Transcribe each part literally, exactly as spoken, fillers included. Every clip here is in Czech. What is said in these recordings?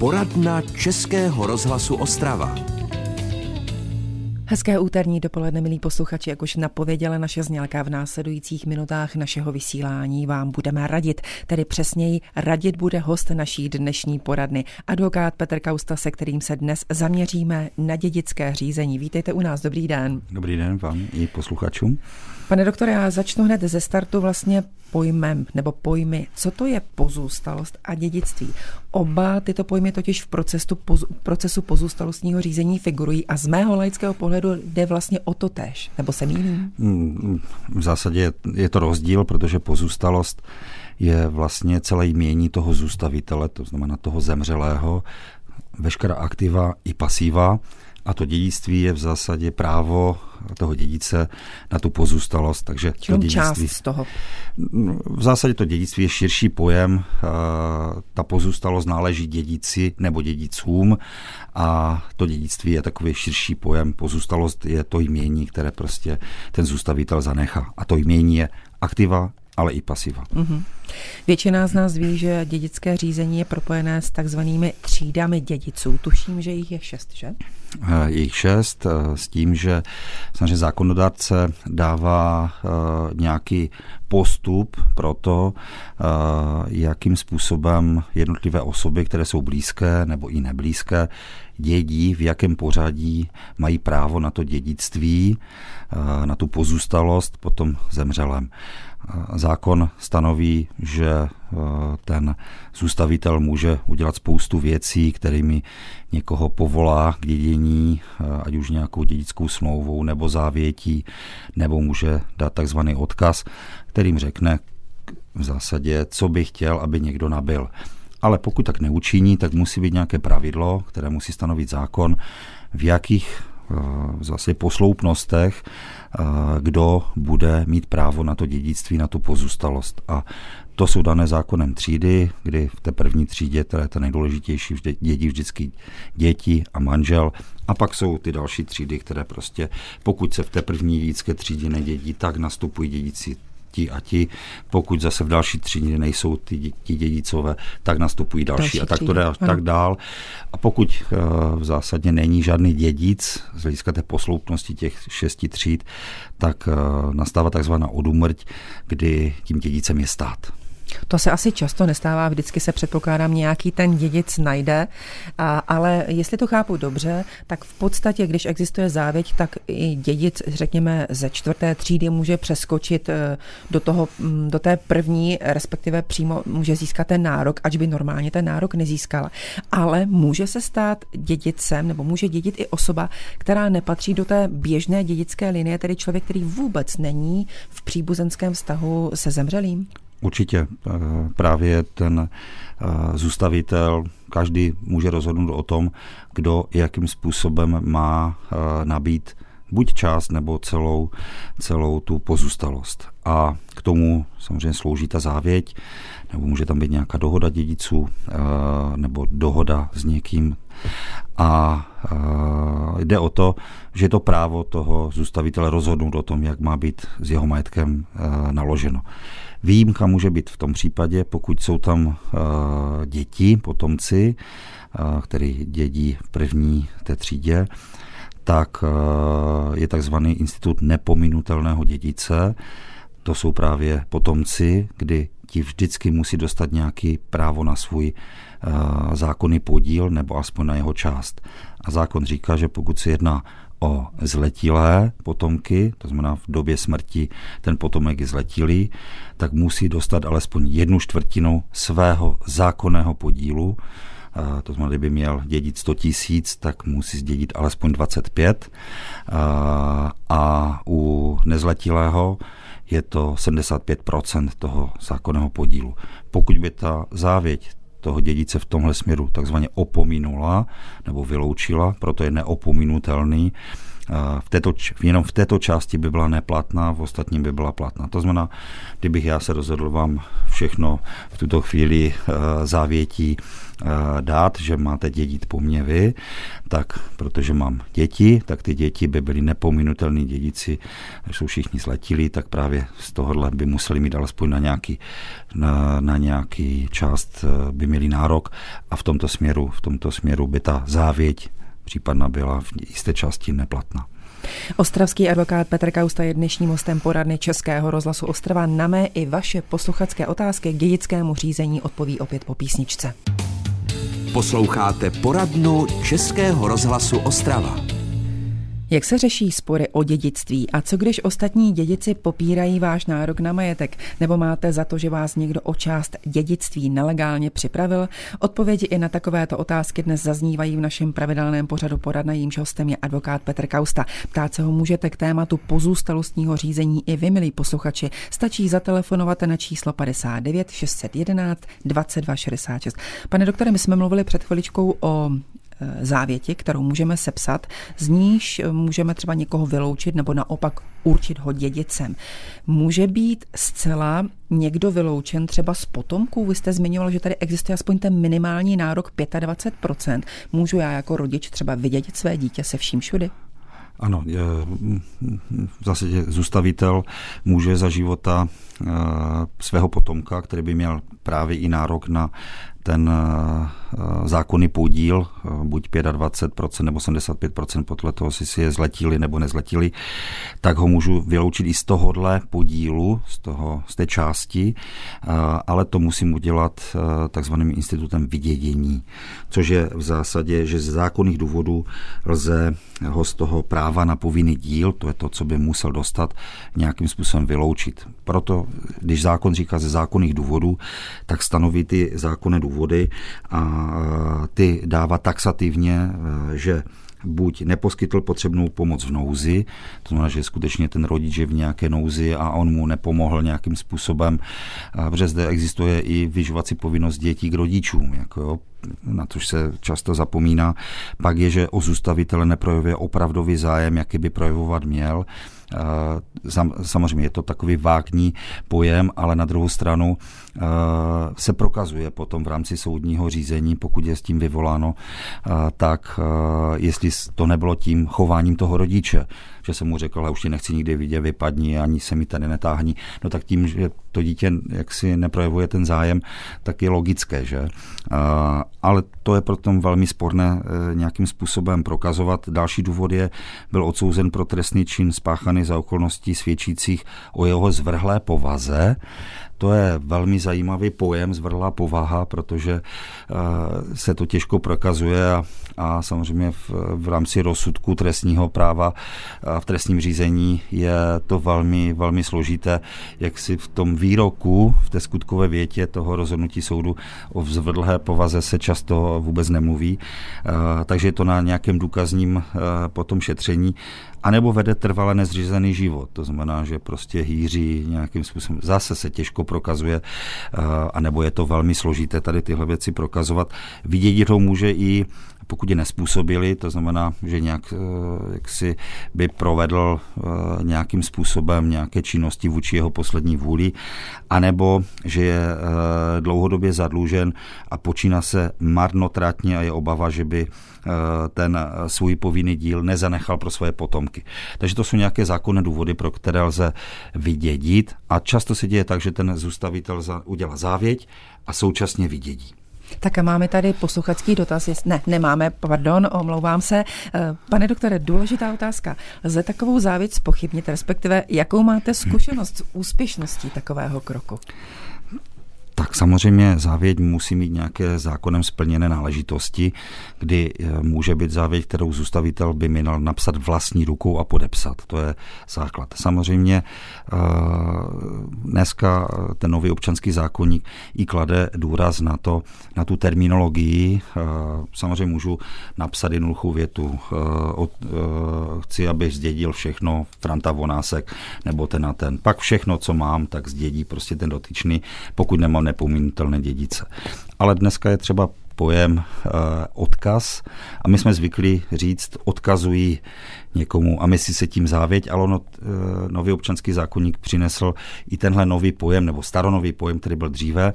Poradna Českého rozhlasu Ostrava. Hezké úterní dopoledne, milí posluchači, jak už napověděla naše znělka, v následujících minutách našeho vysílání vám budeme radit. Tedy přesněji, radit bude host naší dnešní poradny, advokát Petr Kausta, se kterým se dnes zaměříme na dědické řízení. Vítejte u nás, dobrý den. Dobrý den vám i posluchačům. Pane doktore, já začnu hned ze startu vlastně pojmem nebo pojmy. Co to je pozůstalost a dědictví? Oba tyto pojmy totiž v procesu, poz, procesu pozůstalostního řízení figurují a z mého laického pohledu jde vlastně o to též. Nebo se mýlím? V zásadě je to rozdíl, protože pozůstalost je vlastně celé jmění toho zůstavitele, to znamená toho zemřelého, veškerá aktiva i pasiva. A to dědictví je v zásadě právo toho dědice na tu pozůstalost. Takže to dědictví, část z toho? V zásadě to dědictví je širší pojem. Ta pozůstalost náleží dědici nebo dědicům a to dědictví je takový širší pojem. Pozůstalost je to jmění, které prostě ten zůstavitel zanechá. A to jmění je aktiva, ale i pasiva. Mm-hmm. Většina z nás ví, že dědické řízení je propojené s takzvanými třídami dědiců. Tuším, že jich je šest, že? Je jich šest s tím, že samozřejmě zákonodárce dává nějaký postup pro to, jakým způsobem jednotlivé osoby, které jsou blízké nebo i neblízké, dědí, v jakém pořadí mají právo na to dědictví, na tu pozůstalost potom zemřelém. Zákon stanoví, že ten zůstavitel může udělat spoustu věcí, kterými někoho povolá k dědění, ať už nějakou dědickou smlouvou nebo závětí, nebo může dát takzvaný odkaz, kterým řekne v zásadě, co by chtěl, aby někdo nabyl. Ale pokud tak neučiní, tak musí být nějaké pravidlo, které musí stanovit zákon, v jakých zase posloupnostech, kdo bude mít právo na to dědictví, na tu pozůstalost. A to jsou dané zákonem třídy, kdy v té první třídě, která je ta nejdůležitější, dědí vždycky děti a manžel. A pak jsou ty další třídy, které prostě, pokud se v té první dědické třídě nedědí, tak nastupují dědici ti a ti. Pokud zase v další třídě nejsou ti ty, ty dědicové, tak nastupují další, další a tak to dá, tak dál. A pokud uh, v zásadě není žádný dědic z hlediska té posloupnosti těch šesti tříd, tak uh, nastává takzvaná odumrť, kdy tím dědicem je stát. To se asi často nestává, vždycky se předpokládám, nějaký ten dědic najde, a, ale jestli to chápu dobře, tak v podstatě, když existuje závěť, tak i dědic, řekněme, ze čtvrté třídy může přeskočit do, toho, do té první, respektive přímo může získat ten nárok, ač by normálně ten nárok nezískala. Ale může se stát dědicem, nebo může dědit i osoba, která nepatří do té běžné dědické linie, tedy člověk, který vůbec není v příbuzenském vztahu se zemřelým? Určitě právě ten zůstavitel, každý může rozhodnout o tom, kdo jakým způsobem má nabít buď část nebo celou, celou tu pozůstalost. A k tomu samozřejmě slouží ta závěť, nebo může tam být nějaká dohoda dědiců, nebo dohoda s někým. A jde o to, že je to právo toho zůstavitele rozhodnout o tom, jak má být s jeho majetkem naloženo. Výjimka může být v tom případě, pokud jsou tam děti, potomci, který dědí v první té třídě, tak je takzvaný institut nepominutelného dědice. To jsou právě potomci, kdy ti vždycky musí dostat nějaký právo na svůj zákonný podíl nebo aspoň na jeho část. A zákon říká, že pokud se jedná o zletilé potomky, to znamená v době smrti ten potomek je zletilý, tak musí dostat alespoň jednu čtvrtinu svého zákonného podílu. To znamená, kdyby měl dědit sto tisíc, tak musí zdědit alespoň dvacet pět. A u nezletilého je to sedmdesát pět procent toho zákonného podílu. Pokud by ta závěť toho dědice v tomhle směru takzvaně opominula nebo vyloučila, proto je neopominutelný, v této, jenom v této části by byla neplatná, v ostatním by byla platná. To znamená, kdybych já se rozhodl vám všechno v tuto chvíli závětí dát, že máte dědit po mně vy, tak protože mám děti, tak ty děti by byly nepominutelní dědici, až jsou všichni zletilí, tak právě z tohohle by museli mít alespoň na nějaký, na, na nějaký část by měli nárok a v tomto směru, v tomto směru by ta závěť případná byla v jisté části neplatná. Ostravský advokát Petr Kausta je dnešním hostem poradny Českého rozhlasu Ostrava. Na mé i vaše posluchačské otázky k dědickému řízení odpoví opět po písničce. Posloucháte poradnu Českého rozhlasu Ostrava. Jak se řeší spory o dědictví a co když ostatní dědici popírají váš nárok na majetek? Nebo máte za to, že vás někdo o část dědictví nelegálně připravil? Odpovědi i na takovéto otázky dnes zaznívají v našem pravidelném pořadu poradna, jímž hostem je advokát Petr Kausta. Ptát se ho můžete k tématu pozůstalostního řízení i vy, milí posluchači. Stačí zatelefonovat na číslo padesát devět šest set jedenáct dvacet dva šedesát šest. Pane doktore, my jsme mluvili před chviličkou o závěti, kterou můžeme sepsat, z níž můžeme třeba někoho vyloučit nebo naopak určit ho dědicem. Může být zcela někdo vyloučen třeba z potomků? Vy jste zmiňoval, že tady existuje aspoň ten minimální nárok dvacet pět procent. Můžu já jako rodič třeba vydědit své dítě se vším všudy? Ano, v zásadě zůstavitel může za života svého potomka, který by měl právě i nárok na ten zákonný podíl, buď dvacet pět procent nebo sedmdesát pět procent, podle toho, jestli si je zletili nebo nezletili, tak ho můžu vyloučit i z tohohle podílu, z, toho, z té části, ale to musím udělat takzvaným institutem vydědění, což je v zásadě, že z zákonných důvodů lze ho z toho práva na povinný díl, to je to, co by musel dostat, nějakým způsobem vyloučit. Proto, když zákon říká ze zákonných důvodů, tak stanoví ty zákonné důvody a ty dává taxativně, že buď neposkytl potřebnou pomoc v nouzi, to znamená, že skutečně ten rodič je v nějaké nouzi a on mu nepomohl nějakým způsobem, protože zde existuje i vyživovací povinnost dětí k rodičům, jako jo, na což se často zapomíná. Pak je, že o zůstavitele neprojevuje opravdový zájem, jaký by projevovat měl. Samozřejmě je to takový vágní pojem, ale na druhou stranu se prokazuje potom v rámci soudního řízení, pokud je s tím vyvoláno, tak jestli to nebylo tím chováním toho rodiče, že jsem mu řekl, ale už tě nechci nikdy vidět, vypadni, ani se mi tady netáhni, no tak tím, že to dítě jaksi neprojevuje ten zájem, tak je logické, že? Ale to je potom velmi sporné nějakým způsobem prokazovat. Další důvod je, byl odsouzen pro trestný čin spáchaný za okolností svědčících o jeho zvrhlé povaze. To je velmi zajímavý pojem, zvrhlá povaha, protože se to těžko prokazuje a, a samozřejmě v, v rámci rozsudku trestního práva a v trestním řízení je to velmi, velmi složité, jak si v tom výroku, v té skutkové větě toho rozhodnutí soudu o zvrhlé povaze se často vůbec nemluví, takže je to na nějakém důkazním potom šetření, anebo vede trvale nezřízený život, to znamená, že prostě hýří nějakým způsobem, zase se těžko prokazuje, anebo je to velmi složité tady tyhle věci prokazovat. Vydědit ho může i pokud je nespůsobili, to znamená, že nějak jaksi by provedl nějakým způsobem nějaké činnosti vůči jeho poslední vůli, anebo že je dlouhodobě zadlužen a počíná se marnotratně a je obava, že by ten svůj povinný díl nezanechal pro své potomky. Takže to jsou nějaké zákonné důvody, pro které lze vydědit a často se děje tak, že ten zůstavitel udělá závěť a současně vydědí. Tak a máme tady posluchačský dotaz. Ne, nemáme, pardon, omlouvám se. Pane doktore, důležitá otázka. Lze takovou závěť zpochybnit, respektive jakou máte zkušenost s úspěšností takového kroku? Tak samozřejmě závěť musí mít nějaké zákonem splněné náležitosti, kdy může být závěť, kterou zůstavitel by měl napsat vlastní rukou a podepsat. To je základ. Samozřejmě dneska ten nový občanský zákoník i klade důraz na to, na tu terminologii. Samozřejmě můžu napsat jednoduchou větu. Chci, abych zdědil všechno Franta Vonásek nebo ten a ten. Pak všechno, co mám, tak zdědí prostě ten dotyčný, pokud nemám nepominutelné dědice. Ale dneska je třeba pojem odkaz a my jsme zvyklí říct, odkazují někomu a my si se tím závěť, ale ono, nový občanský zákoník přinesl i tenhle nový pojem, nebo staronový pojem, který byl dříve.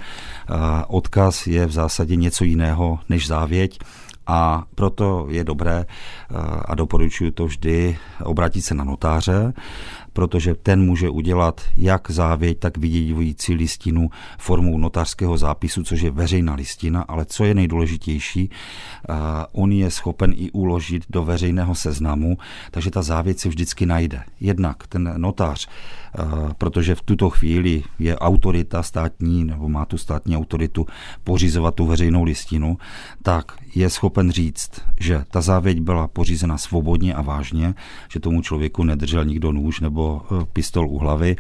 Odkaz je v zásadě něco jiného než závěť. A proto je dobré a doporučuji to vždy obrátit se na notáře, protože ten může udělat jak závěť, tak vydědivující listinu formou notářského zápisu, což je veřejná listina, ale co je nejdůležitější, on je schopen i uložit do veřejného seznamu, takže ta závěť se vždycky najde. Jednak ten notář, protože v tuto chvíli je autorita státní, nebo má tu státní autoritu pořizovat tu veřejnou listinu, tak je schopen říct, že ta závěť byla pořízena svobodně a vážně, že tomu člověku nedržel nikdo nůž nebo pistol u hlavy.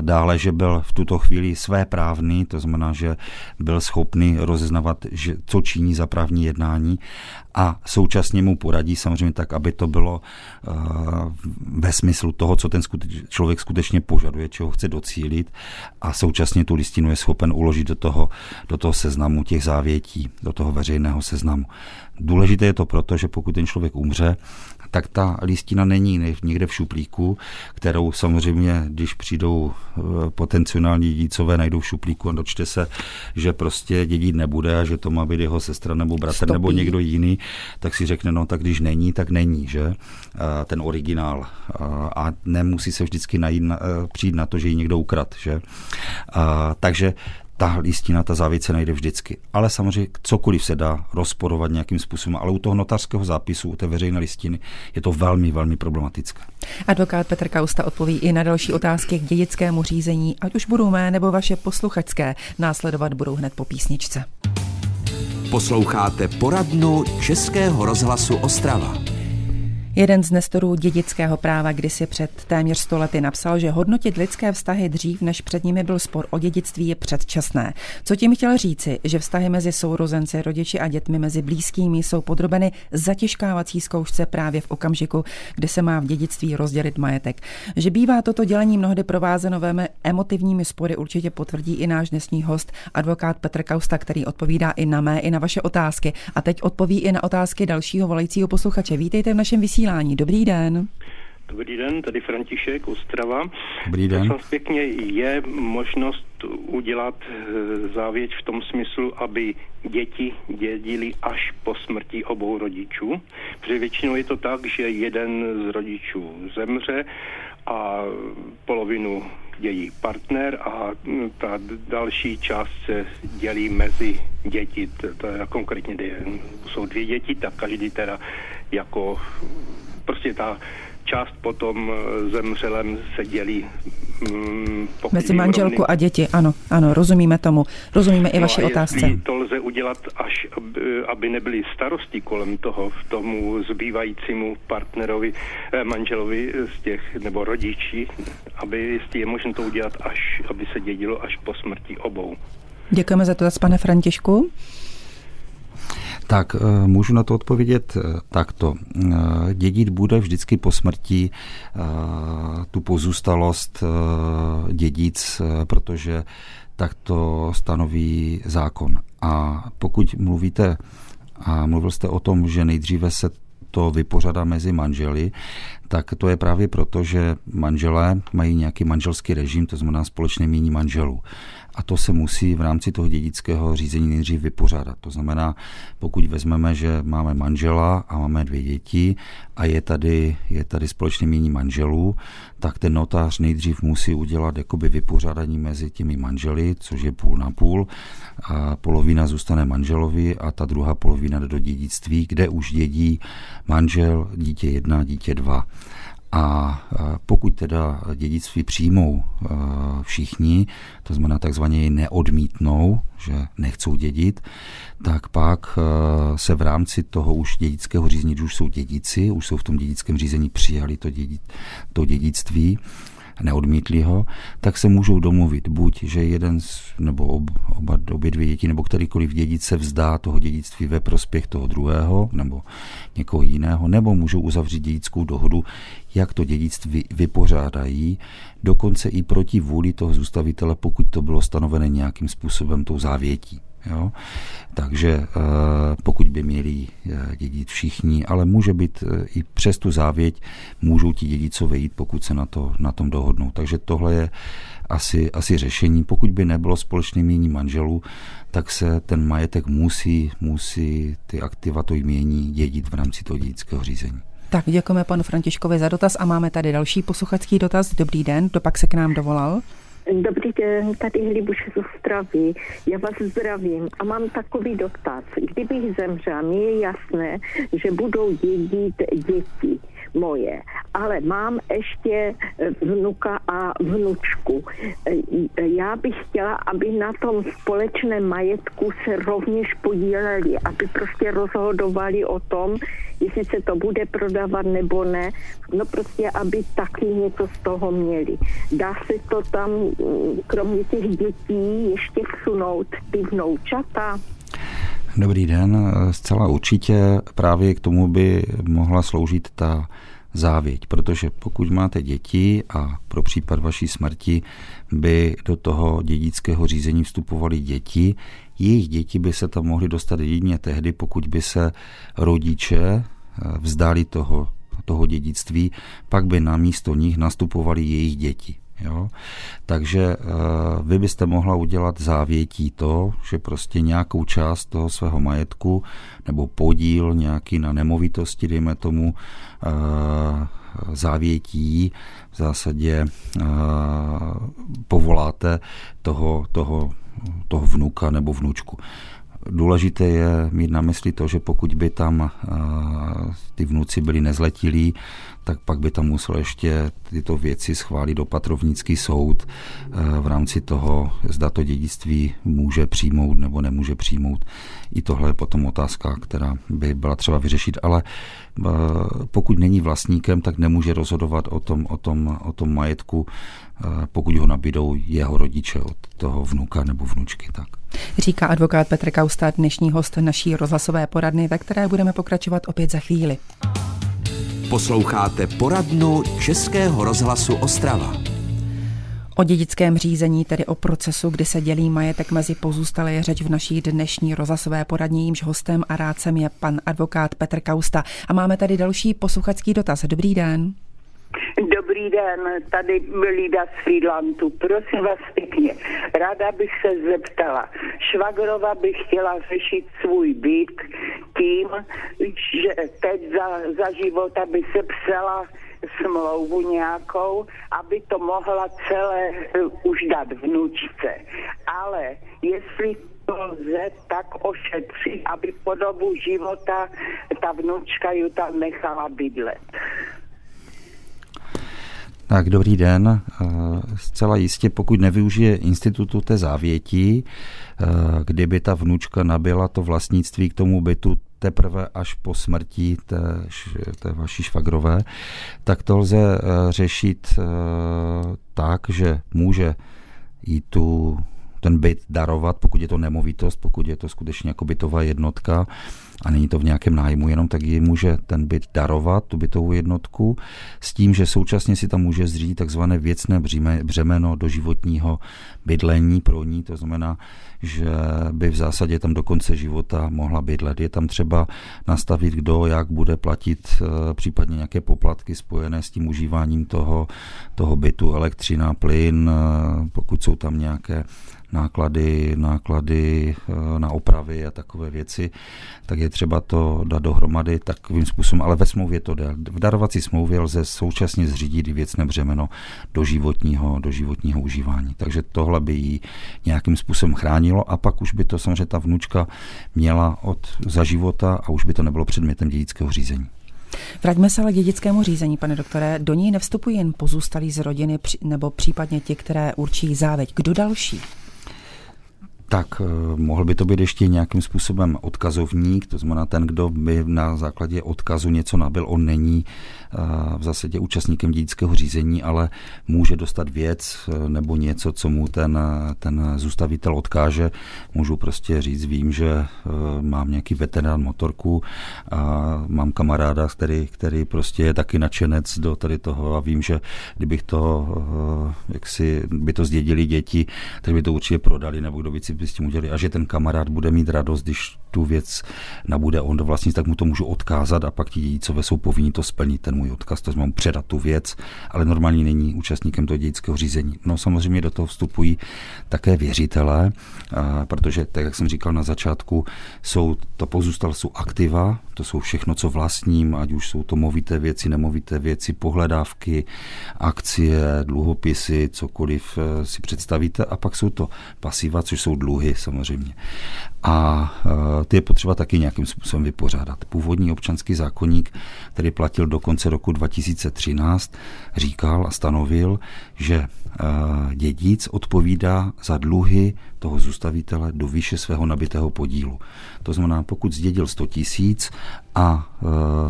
Dále, že byl v tuto chvíli svéprávný, to znamená, že byl schopný rozeznavat, co činí za právní jednání a současně mu poradí samozřejmě tak, aby to bylo ve smyslu toho, co ten člověk skutečně požaduje, čeho chce docílit a současně tu listinu je schopen uložit do toho, do toho seznamu těch závětí, do toho veřejného seznamu. Důležité je to proto, že pokud ten člověk umře, tak ta listina není nikde v šuplíku, kterou samozřejmě, když přijdou potenciální dědicové, najdou v šuplíku a dočte se, že prostě dědit nebude a že to má být jeho sestra nebo bratr Stopí. Nebo někdo jiný, tak si řekne, no tak když není, tak není, že? Ten originál. A nemusí se vždycky najít, přijít na to, že ji někdo ukradl, že? Takže ta listina, ta závěť se najde vždycky. Ale samozřejmě cokoliv se dá rozporovat nějakým způsobem, ale u toho notářského zápisu, u té veřejné listiny je to velmi, velmi problematické. Advokát Petr Kausta odpoví i na další otázky k dědickému řízení, ať už budou mé nebo vaše posluchačské. Následovat budou hned po písničce. Posloucháte poradnu Českého rozhlasu Ostrava. Jeden z nestorů dědického práva kdysi před téměř sto lety napsal, že hodnotit lidské vztahy dřív, než před nimi byl spor o dědictví, je předčasné. Co tím chtěl říci, že vztahy mezi sourozenci, rodiči a dětmi mezi blízkými jsou podrobeny zatěžkávací zkoušce právě v okamžiku, kdy se má v dědictví rozdělit majetek. Že bývá toto dělení mnohdy provázeno velmi emotivními spory, určitě potvrdí i náš dnešní host, advokát Petr Kausta, který odpovídá i na mé, i na vaše otázky. A teď odpoví i na otázky dalšího volajícího posluchače. Vítejte v našem vysílání. Dobrý den. Dobrý den, tady František, Ostrava. Dobrý den. Prosím pěkně, je možnost udělat závěť v tom smyslu, aby děti dědili až po smrti obou rodičů? Protože většinou je to tak, že jeden z rodičů zemře a polovinu dědí partner a ta další část se dělí mezi děti. To je konkrétně jsou dvě děti, tak každý teda jako prostě ta část potom zemřelém se dělí mm, mezi manželku rovný. A děti, ano, ano, rozumíme tomu. Rozumíme i no vaše otázce. To lze udělat až, aby nebyly starosti kolem toho, v tomu zbývajícímu partnerovi, manželovi z těch, nebo rodiči, aby je možno to udělat až, aby se dědilo až po smrti obou. Děkujeme za to, pane Františku. Tak můžu na to odpovědět takto. Dědit bude vždycky po smrti tu pozůstalost dědic, protože tak to stanoví zákon. A pokud mluvíte, a mluvil jste o tom, že nejdříve se to vypořádá mezi manželi, tak to je právě proto, že manželé mají nějaký manželský režim, to znamená společné jmění manželů. A to se musí v rámci toho dědického řízení nejdřív vypořádat. To znamená, pokud vezmeme, že máme manžela a máme dvě děti a je tady, je tady společné jmění manželů, tak ten notář nejdřív musí udělat jakoby vypořádání mezi těmi manželi, což je půl na půl. A polovina zůstane manželovi a ta druhá polovina jde do dědictví, kde už dědí manžel, dítě jedna, dítě dva. A pokud teda dědictví přijmou všichni, to znamená takzvaně neodmítnou, že nechcou dědit, tak pak se v rámci toho už dědického řízení, už jsou dědici, už jsou v tom dědickém řízení přijali to, dědic, to dědictví, neodmítli ho, tak se můžou domluvit buď, že jeden z, nebo ob, oba, obě dvě děti, nebo kterýkoliv dědic se vzdá toho dědictví ve prospěch toho druhého, nebo někoho jiného, nebo můžou uzavřít dědickou dohodu, jak to dědictví vypořádají, dokonce i proti vůli toho zůstavitele, pokud to bylo stanoveno nějakým způsobem tou závětí. Jo? Takže pokud by měli dědit všichni, ale může být i přes tu závěť, můžou ti dědicové jít, pokud se na, to, na tom dohodnou. Takže tohle je asi, asi řešení. Pokud by nebylo společné jmění manželů, tak se ten majetek musí, musí ty aktiva to jmění dědit v rámci toho dědického řízení. Tak děkujeme panu Františkovi za dotaz a máme tady další posluchačský dotaz. Dobrý den, kdo pak se k nám dovolal? Dobrý den, tady Hlibuš z Ostravy. Já vás zdravím a mám takový dotaz. Kdybych zemřela, mi je jasné, že budou dědit děti moje, ale mám ještě vnuka a vnučku. Já bych chtěla, aby na tom společném majetku se rovněž podíleli, aby prostě rozhodovali o tom, jestli se to bude prodávat nebo ne, no prostě, aby taky něco z toho měli. Dá se to tam, kromě těch dětí, ještě vsunout ty vnoučata? Dobrý den, zcela určitě právě k tomu by mohla sloužit ta závěť, protože pokud máte děti a pro případ vaší smrti by do toho dědického řízení vstupovaly děti, jejich děti by se tam mohly dostat jedině tehdy, pokud by se rodiče vzdali toho, toho dědictví, pak by na místo nich nastupovaly jejich děti. Jo? Takže vy byste mohla udělat závětí to, že prostě nějakou část toho svého majetku nebo podíl nějaký na nemovitosti, dejme tomu závětí, v zásadě povoláte toho, toho, toho vnuka nebo vnučku. Důležité je mít na mysli to, že pokud by tam a, ty vnuci byli nezletilí, tak pak by tam musel ještě tyto věci schválit opatrovnický soud a, v rámci toho, zda to dědictví může přijmout nebo nemůže přijmout. I tohle je potom otázka, která by byla třeba vyřešit, ale a, pokud není vlastníkem, tak nemůže rozhodovat o tom, o tom, o tom majetku, a, pokud ho nabídou jeho rodiče od toho vnuka nebo vnučky. Tak. Říká advokát Petr Kausta, dnešní host naší rozhlasové poradny, ve které budeme pokračovat opět za chvíli. Posloucháte poradnu Českého rozhlasu Ostrava. O dědickém řízení, tedy o procesu, kdy se dělí majetek mezi pozůstalé, je řeč v naší dnešní rozhlasové poradně, jímž hostem a rádcem je pan advokát Petr Kausta. A máme tady další posluchačský dotaz. Dobrý den. Dobrý den, tady Lída z Frýdlantu. Prosím vás pěkně, ráda bych se zeptala. Švagrova bych chtěla řešit svůj byt tím, že teď za, za života by se psala smlouvu nějakou, aby to mohla celé už dát vnučce. Ale jestli to lze tak ošetřit, aby po dobu života ta vnučka ju tam nechala bydlet. Tak, dobrý den. Zcela jistě, pokud nevyužije institutu té závěti, kdyby ta vnučka nabyla to vlastnictví k tomu bytu teprve až po smrti té, té vaší švagrové, tak to lze řešit tak, že může i tu ten byt darovat, pokud je to nemovitost, pokud je to skutečně jako bytová jednotka a není to v nějakém nájmu, jenom tak ji může ten byt darovat, tu bytovou jednotku, s tím, že současně si tam může zřídit takzvané věcné břemeno doživotního bydlení pro ní, to znamená, že by v zásadě tam do konce života mohla bydlet. Je tam třeba nastavit, kdo jak bude platit případně nějaké poplatky spojené s tím užíváním toho, toho bytu, elektřina, plyn, pokud jsou tam nějaké náklady, náklady na opravy a takové věci, tak je třeba to dát dohromady takovým způsobem, ale ve smlouvě to jde. V darovací smlouvě lze současně zřídit i věcné břemeno do životního, do životního užívání. Takže tohle by ji nějakým způsobem chránilo a pak už by to samozřejmě ta vnučka měla od za života a už by to nebylo předmětem dědického řízení. Vraťme se ale k dědickému řízení, pane doktore. Do něj nevstupují jen pozůstalí z rodiny nebo případně ti, které určí závěť. Kdo další? Tak mohl by to být ještě nějakým způsobem odkazovník, to znamená ten, kdo by na základě odkazu něco nabyl, on není v zásadě účastníkem dědického řízení, ale může dostat věc nebo něco, co mu ten, ten zůstavitel odkáže. Můžu prostě říct, vím, že mám nějaký veterán motorku a mám kamaráda, který, který prostě je taky nadšenec do tady toho a vím, že kdybych to, jak si by to zdědili děti, tak by to určitě prodali nebo kdo by si by s tím udělali, a že ten kamarád bude mít radost, když tu věc nabude on do vlastní, tak mu to můžu odkázat a pak ti dědicové jsou povinni to splnit, ten můj odkaz, to znamená předat tu věc, ale normálně není účastníkem toho dědického řízení. No samozřejmě do toho vstupují také věřitelé, protože, tak jak jsem říkal na začátku, jsou to pozůstal, jsou aktiva, to jsou všechno, co vlastním, ať už jsou to movité věci, nemovité věci, pohledávky, akcie, dluhopisy, cokoliv si představíte, a pak jsou to pasiva, což jsou dluhy samozřejmě. A ty je potřeba taky nějakým způsobem vypořádat. Původní občanský zákoník, který platil do konce roku dva tisíce třináct, říkal a stanovil, že dědic odpovídá za dluhy toho zůstavitele do výše svého nabitého podílu. To znamená, pokud zdědil sto tisíc a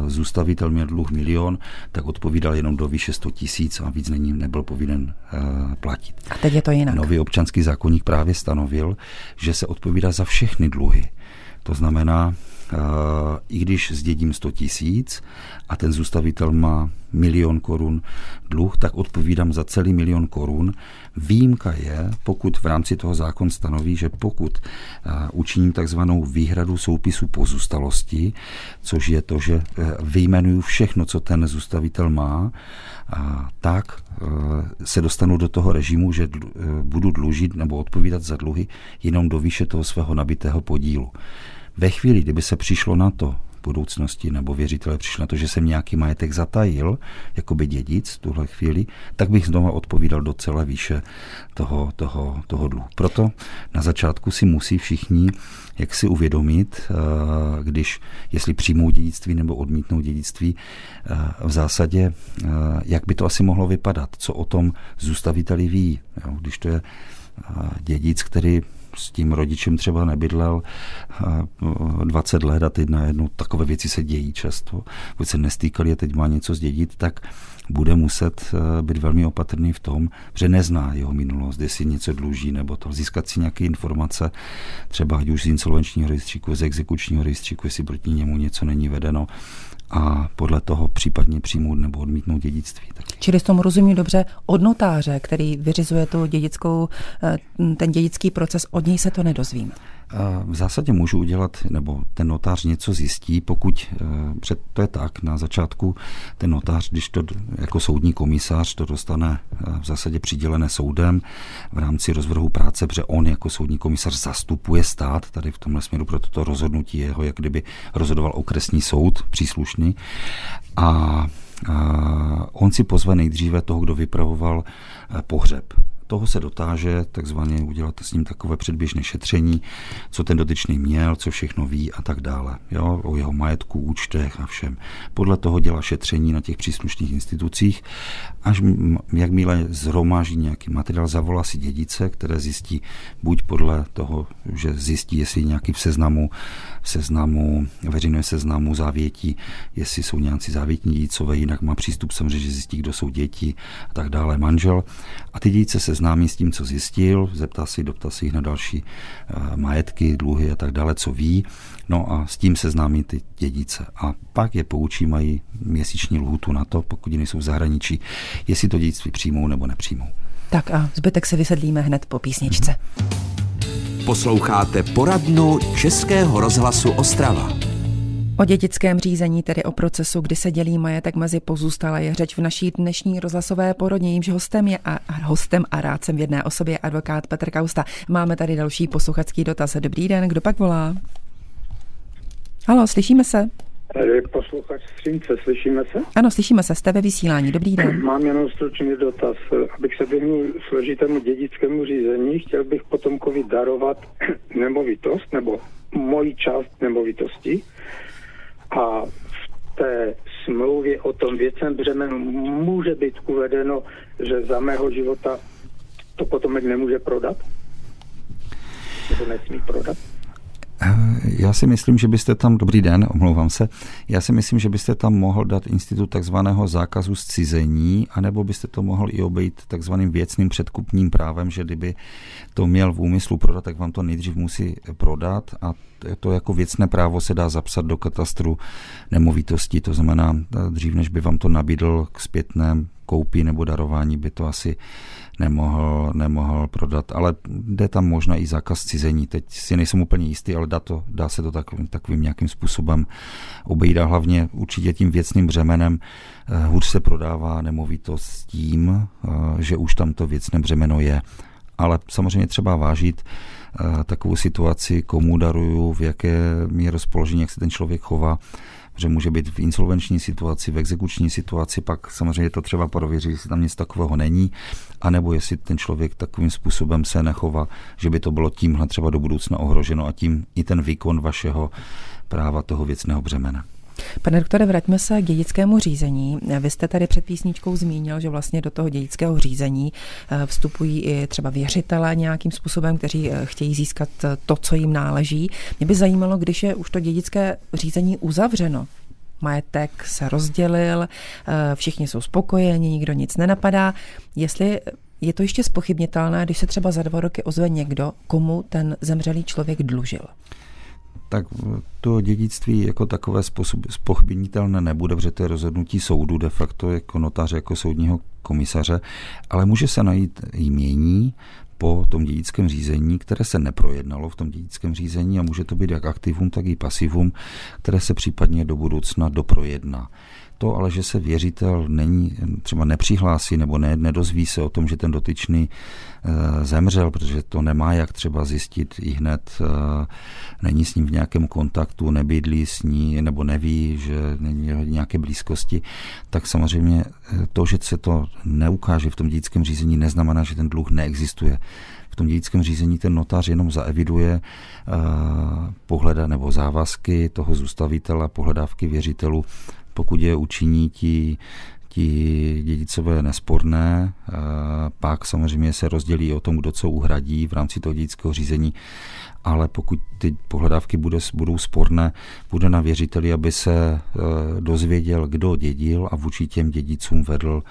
zůstavitel měl dluh milion, tak odpovídal jenom do výše sto tisíc a víc není, nebyl povinen platit. A teď je to jinak. Nový občanský zákoník právě stanovil, že se odpovídá za všechny dluhy. To znamená, i když zdědím sto tisíc a ten zůstavitel má milion korun dluh, tak odpovídám za celý milion korun. Výjimka je, pokud v rámci toho zákon stanoví, že pokud učiním takzvanou výhradu soupisu pozůstalosti, což je to, že vyjmenuju všechno, co ten zůstavitel má, tak se dostanu do toho režimu, že budu dlužit nebo odpovídat za dluhy jenom do výše toho svého nabitého podílu. Ve chvíli, kdyby se přišlo na to v budoucnosti, nebo věřitelé přišli na to, že jsem nějaký majetek zatajil, jako by dědic v tuhle chvíli, tak bych znova odpovídal do celé výše toho, toho, toho dluhu. Proto na začátku si musí všichni jak si uvědomit, když, jestli přijmou dědictví nebo odmítnou dědictví, v zásadě, jak by to asi mohlo vypadat, co o tom zůstaviteli ví, jo? Když to je dědic, který s tím rodičem třeba nebydlel dvacet let a teď najednou takové věci se dějí často. Když se nestýkali a teď má něco zdědit, tak bude muset být velmi opatrný v tom, že nezná jeho minulost, jestli něco dluží nebo to. Získat si nějaké informace, třeba ať už z insolvenčního rejstříku, z exekučního rejstříku, jestli proti němu něco není vedeno, a podle toho případně přijmout nebo odmítnout dědictví. Taky. Čili s tomu rozumím dobře, od notáře, který vyřizuje tu dědickou, ten dědický proces, od něj se to nedozvíme. V zásadě můžu udělat, nebo ten notář něco zjistí, pokud, to je tak, na začátku ten notář, když to jako soudní komisař to dostane v zásadě přidělené soudem v rámci rozvrhu práce, protože on jako soudní komisař zastupuje stát tady v tomhle směru, proto to rozhodnutí jeho, jak kdyby rozhodoval okresní soud příslušný, a on si pozve nejdříve toho, kdo vypravoval pohřeb. Toho se dotáže, takzvaně udělat s ním takové předběžné šetření, co ten dotyčný měl, co všechno ví a tak dále. Jo, o jeho majetku, účtech a všem. Podle toho dělá šetření na těch příslušných institucích, až jakmile zhromáží nějaký materiál, zavolá si dědice, které zjistí buď podle toho, že zjistí, jestli nějaký v seznamu, v seznamu, veřejné seznamu závětí, jestli jsou nějací závětní dědicové, jinak má přístup samozřejmě, že zjistí, kdo jsou děti a tak dále, manžel. A ty dědice se známí s tím, co zjistil, zeptá si, doptá si jich na další majetky, dluhy a tak dále, co ví. No a s tím seznámí ty dědice. A pak je poučí, mají měsíční lhůtu na to, pokud nejsou v zahraničí, jestli to dědictví přijmou nebo nepřijmou. Tak a zbytek se vysedlíme hned po písničce. Mm-hmm. Posloucháte poradnu Českého rozhlasu Ostrava. O dědickém řízení, tedy o procesu, kdy se dělí majetek mezi pozůstalé, je řeč v naší dnešní rozhlasové poradně, jímž hostem je a hostem a rádcem v jedné osobě advokát Petr Kausta. Máme tady další posluchačský dotaz. Dobrý den, kdo pak volá? Haló, slyšíme se? Posluchač Střínce, slyšíme se? Ano, slyšíme se, jste ve vysílání, dobrý den. Mám jenom stručný dotaz. Abych se vyhnul složitému dědickému řízení, chtěl bych potomkovi darovat nemovitost, nebo moji část nemovitosti, a v té smlouvě o tom věcném břemenu může být uvedeno, že za mého života to potomek nemůže prodat? Nebo nesmí prodat? Já si myslím, že byste tam, dobrý den, omlouvám se, já si myslím, že byste tam mohl dát institut takzvaného zákazu zcizení, anebo byste to mohl i obejít takzvaným věcným předkupním právem, že kdyby to měl v úmyslu prodat, tak vám to nejdřív musí prodat, a to jako věcné právo se dá zapsat do katastru nemovitostí, to znamená dřív, než by vám to nabídl k zpětném koupí nebo darování by to asi nemohl, nemohl prodat, ale jde tam možná i zákaz cizení. Teď si nejsem úplně jistý, ale dá, to, dá se to takovým, takovým nějakým způsobem obejít a hlavně určitě tím věcným břemenem. Hůř se prodává nemovitost s tím, že už tam to věcné břemeno je. Ale samozřejmě třeba vážit takovou situaci, komu daruju, v jaké je rozpoložení, jak se ten člověk chová, že může být v insolvenční situaci, v exekuční situaci, pak samozřejmě to třeba prověří, jestli tam nic takového není, anebo jestli ten člověk takovým způsobem se nechová, že by to bylo tímhle třeba do budoucna ohroženo a tím i ten výkon vašeho práva toho věcného břemena. Pane doktore, vraťme se k dědickému řízení. Vy jste tady před písničkou zmínil, že vlastně do toho dědického řízení vstupují i třeba věřitelé nějakým způsobem, kteří chtějí získat to, co jim náleží. Mě by zajímalo, když je už to dědické řízení uzavřeno. Majetek se rozdělil, všichni jsou spokojeni, nikdo nic nenapadá. Jestli je to ještě zpochybnitelné, když se třeba za dva roky ozve někdo, komu ten zemřelý člověk dlužil? Tak to dědictví jako takové zpochybnitelné nebude, protože to je rozhodnutí soudu de facto jako notáře, jako soudního komisaře, ale může se najít jmění po tom dědickém řízení, které se neprojednalo v tom dědickém řízení a může to být jak aktivum, tak i pasivum, které se případně do budoucna doprojedná. To ale, že se věřitel není, třeba nepřihlásí nebo ne, nedozví se o tom, že ten dotyčný e, zemřel, protože to nemá jak třeba zjistit i hned, e, není s ním v nějakém kontaktu, nebydlí s ní nebo neví, že není nějaké blízkosti, tak samozřejmě to, že se to neukáže v tom dědickém řízení, neznamená, že ten dluh neexistuje. V tom dědickém řízení ten notář jenom zaeviduje uh, pohleda nebo závazky toho zůstavitele, pohledávky věřitelů, pokud je učiní ti, ti dědicové nesporné, uh, pak samozřejmě se rozdělí o tom, kdo co uhradí v rámci toho dědického řízení, ale pokud ty pohledávky bude, budou sporné, bude na věřiteli, aby se uh, dozvěděl, kdo dědil a vůči těm dědicům vedl,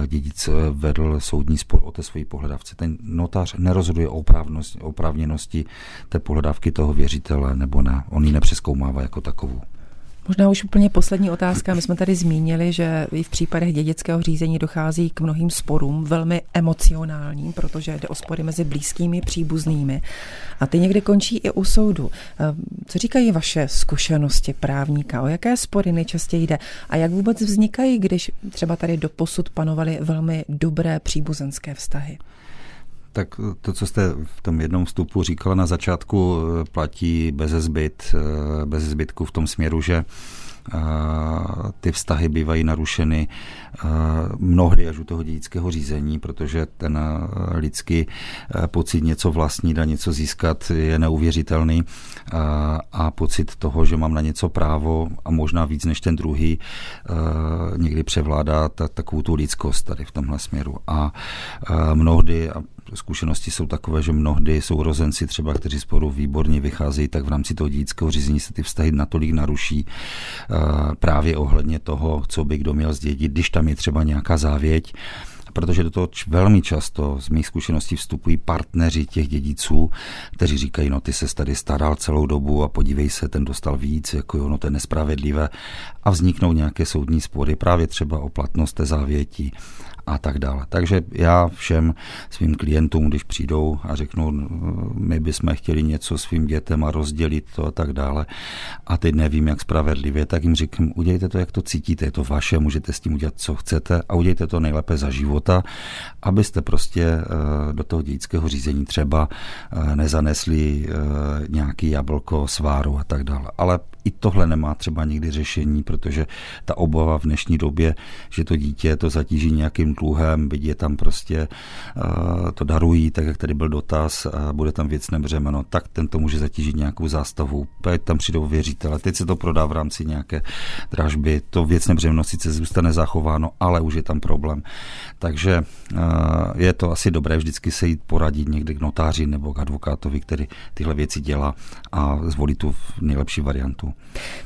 uh, dědic, uh, vedl soudní spor o té své pohledávce. Ten notář nerozhoduje o oprávněnosti té pohledávky toho věřitele nebo ne. On ji nepřezkoumává jako takovou. Možná už úplně poslední otázka. My jsme tady zmínili, že i v případech dědického řízení dochází k mnohým sporům, velmi emocionálním, protože jde o spory mezi blízkými příbuznými. A ty někdy končí i u soudu. Co říkají vaše zkušenosti právníka? O jaké spory nejčastěji jde? A jak vůbec vznikají, když třeba tady doposud panovaly velmi dobré příbuzenské vztahy? Tak to, co jste v tom jednom vstupu říkala na začátku, platí beze, zbyt, beze zbytku v tom směru, že ty vztahy bývají narušeny mnohdy až u toho dědického řízení, protože ten lidský pocit něco vlastnit a něco získat je neuvěřitelný a pocit toho, že mám na něco právo a možná víc než ten druhý, někdy převládá ta, takovou tu lidskost tady v tomhle směru. A mnohdy, a zkušenosti jsou takové, že mnohdy sourozenci třeba, kteří sporu výborně vycházejí, tak v rámci toho dědického řízení se ty vztahy natolik naruší právě ohledně toho, co by kdo měl zdědit, když tam je třeba nějaká závěť, protože do toho velmi často z mých zkušeností vstupují partneři těch dědiců, kteří říkají, no ty se tady staral celou dobu a podívej se, ten dostal víc, jako jo, no to je nespravedlivé a vzniknou nějaké soudní spory právě třeba o platnost té závěti a tak dále. Takže já všem svým klientům, když přijdou a řeknou, my bychom chtěli něco svým dětem a rozdělit to a tak dále a teď nevím, jak spravedlivě, tak jim říkám, udělejte to, jak to cítíte, je to vaše, můžete s tím udělat, co chcete a udělejte to nejlépe za života, abyste prostě do toho dědického řízení třeba nezanesli nějaký jablko, sváru a tak dále. Ale i tohle nemá třeba někdy řešení, protože ta obava v dnešní době, že to dítě to zatíží nějakým dluhem, byť je tam prostě uh, to darují, tak jak tady byl dotaz, a bude tam věcné břemeno, tak tento může zatížit nějakou zástavu, teď tam přijdou věřitele, teď se to prodá v rámci nějaké dražby, to věcné břemeno sice zůstane zachováno, ale už je tam problém. Takže uh, je to asi dobré vždycky se jít poradit někde k notáři nebo k advokátovi, který tyhle věci dělá a zvolit tu nejlepší variantu.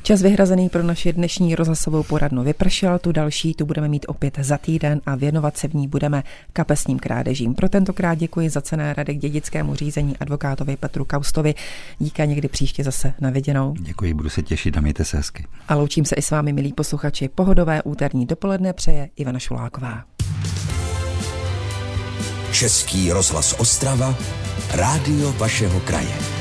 Čas vyhrazený pro naši dnešní rozhlasovou poradnu vypršel, tu další tu budeme mít opět za týden a věnovat se v ní budeme kapesním krádežím. Pro tentokrát děkuji za cenné rady k dědickému řízení advokátovi Petru Kaustovi. Díky, někdy příště zase, na viděnou. Děkuji, budu se těšit a mějte se hezky. A loučím se i s vámi, milí posluchači. Pohodové úterní dopoledne přeje Ivana Šuláková. Český rozhlas Ostrava, rádio vašeho kraje.